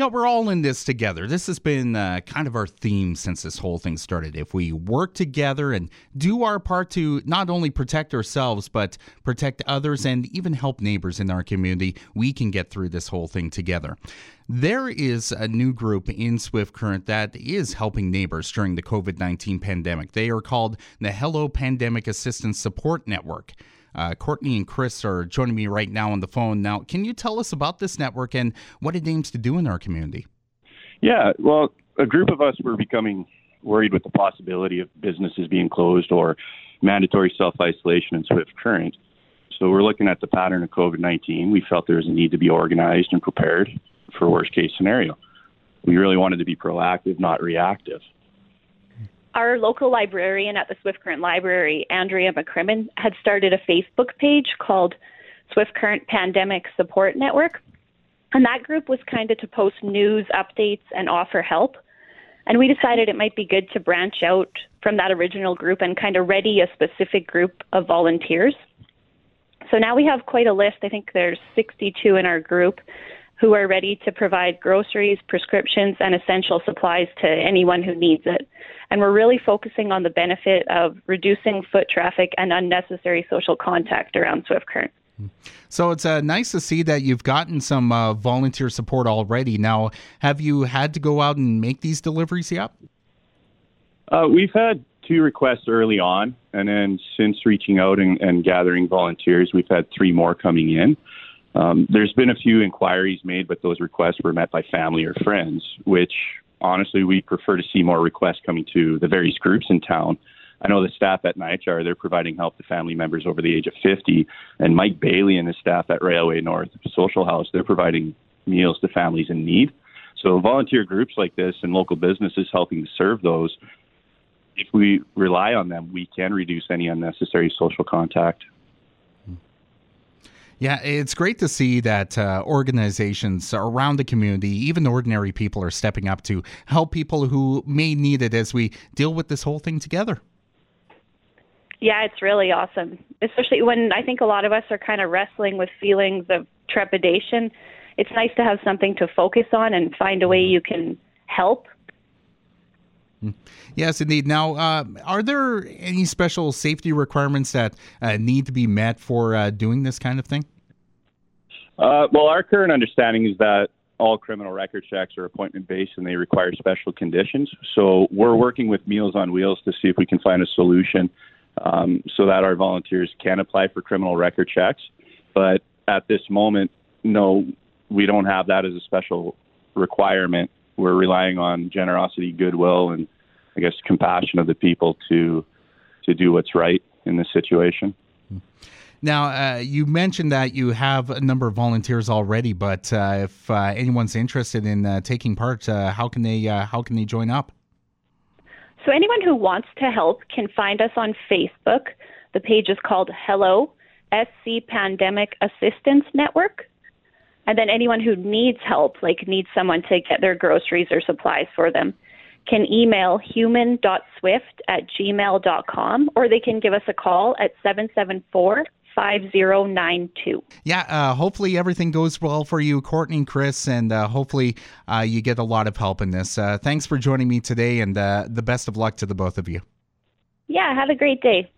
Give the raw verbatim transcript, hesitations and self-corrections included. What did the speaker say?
you know, we're all in this together. This has been uh, kind of our theme since this whole thing started. If we work together and do our part to not only protect ourselves, but protect others and even help neighbors in our community, we can get through this whole thing together. There is a new group in Swift Current that is helping neighbors during the COVID nineteen pandemic. They are called the Hello Pandemic Assistance Support Network. Uh, Courtney and Chris are joining me right now on the phone. Now, can you tell us about this network and what it aims to do in our community? Yeah, well, a group of us were becoming worried with the possibility of businesses being closed or mandatory self-isolation in Swift Current. So we're looking at the pattern of COVID nineteen. We felt there was a need to be organized and prepared for worst-case scenario. We really wanted to be proactive, not reactive. Our local librarian at the Swift Current Library, Andrea McCrimmon, had started a Facebook page called Swift Current Pandemic Support Network. And that group was kind of to post news, updates, and offer help. And we decided it might be good to branch out from that original group and kind of ready a specific group of volunteers. So now we have quite a list. I think there's sixty-two in our group who are ready to provide groceries, prescriptions, and essential supplies to anyone who needs it. And we're really focusing on the benefit of reducing foot traffic and unnecessary social contact around Swift Current. So it's uh, nice to see that you've gotten some uh, volunteer support already. Now, have you had to go out and make these deliveries yet? Uh, we've had two requests early on, and then since reaching out and, and gathering volunteers, we've had three more coming in. Um, there's been a few inquiries made, but those requests were met by family or friends, which honestly, we prefer to see more requests coming to the various groups in town. I know the staff at NYCHAR, they're providing help to family members over the age of fifty. And Mike Bailey and his staff at Railway North Social House, they're providing meals to families in need. So volunteer groups like this and local businesses helping to serve those, if we rely on them, we can reduce any unnecessary social contact. Yeah, it's great to see that uh, organizations around the community, even ordinary people, are stepping up to help people who may need it as we deal with this whole thing together. Yeah, it's really awesome, especially when I think a lot of us are kind of wrestling with feelings of trepidation. It's nice to have something to focus on and find a way you can help. Yes, indeed. Now, uh, are there any special safety requirements that uh, need to be met for uh, doing this kind of thing? Uh, well, our current understanding is that all criminal record checks are appointment-based and they require special conditions. So we're working with Meals on Wheels to see if we can find a solution um, so that our volunteers can apply for criminal record checks. But at this moment, no, we don't have that as a special requirement. We're relying on generosity, goodwill, and I guess compassion of the people to to do what's right in this situation. Now, uh, you mentioned that you have a number of volunteers already, but uh, if uh, anyone's interested in uh, taking part, uh, how can they uh, how can they join up? So anyone who wants to help can find us on Facebook. The page is called Hello S C Pandemic Assistance Network. And then anyone who needs help, like needs someone to get their groceries or supplies for them, can email human dot swift at gmail dot com, or they can give us a call at seven seven four, five zero nine two. Yeah, uh, hopefully everything goes well for you, Courtney and Chris, and uh, hopefully uh, you get a lot of help in this. Uh, thanks for joining me today, and uh, the best of luck to the both of you. Yeah, have a great day.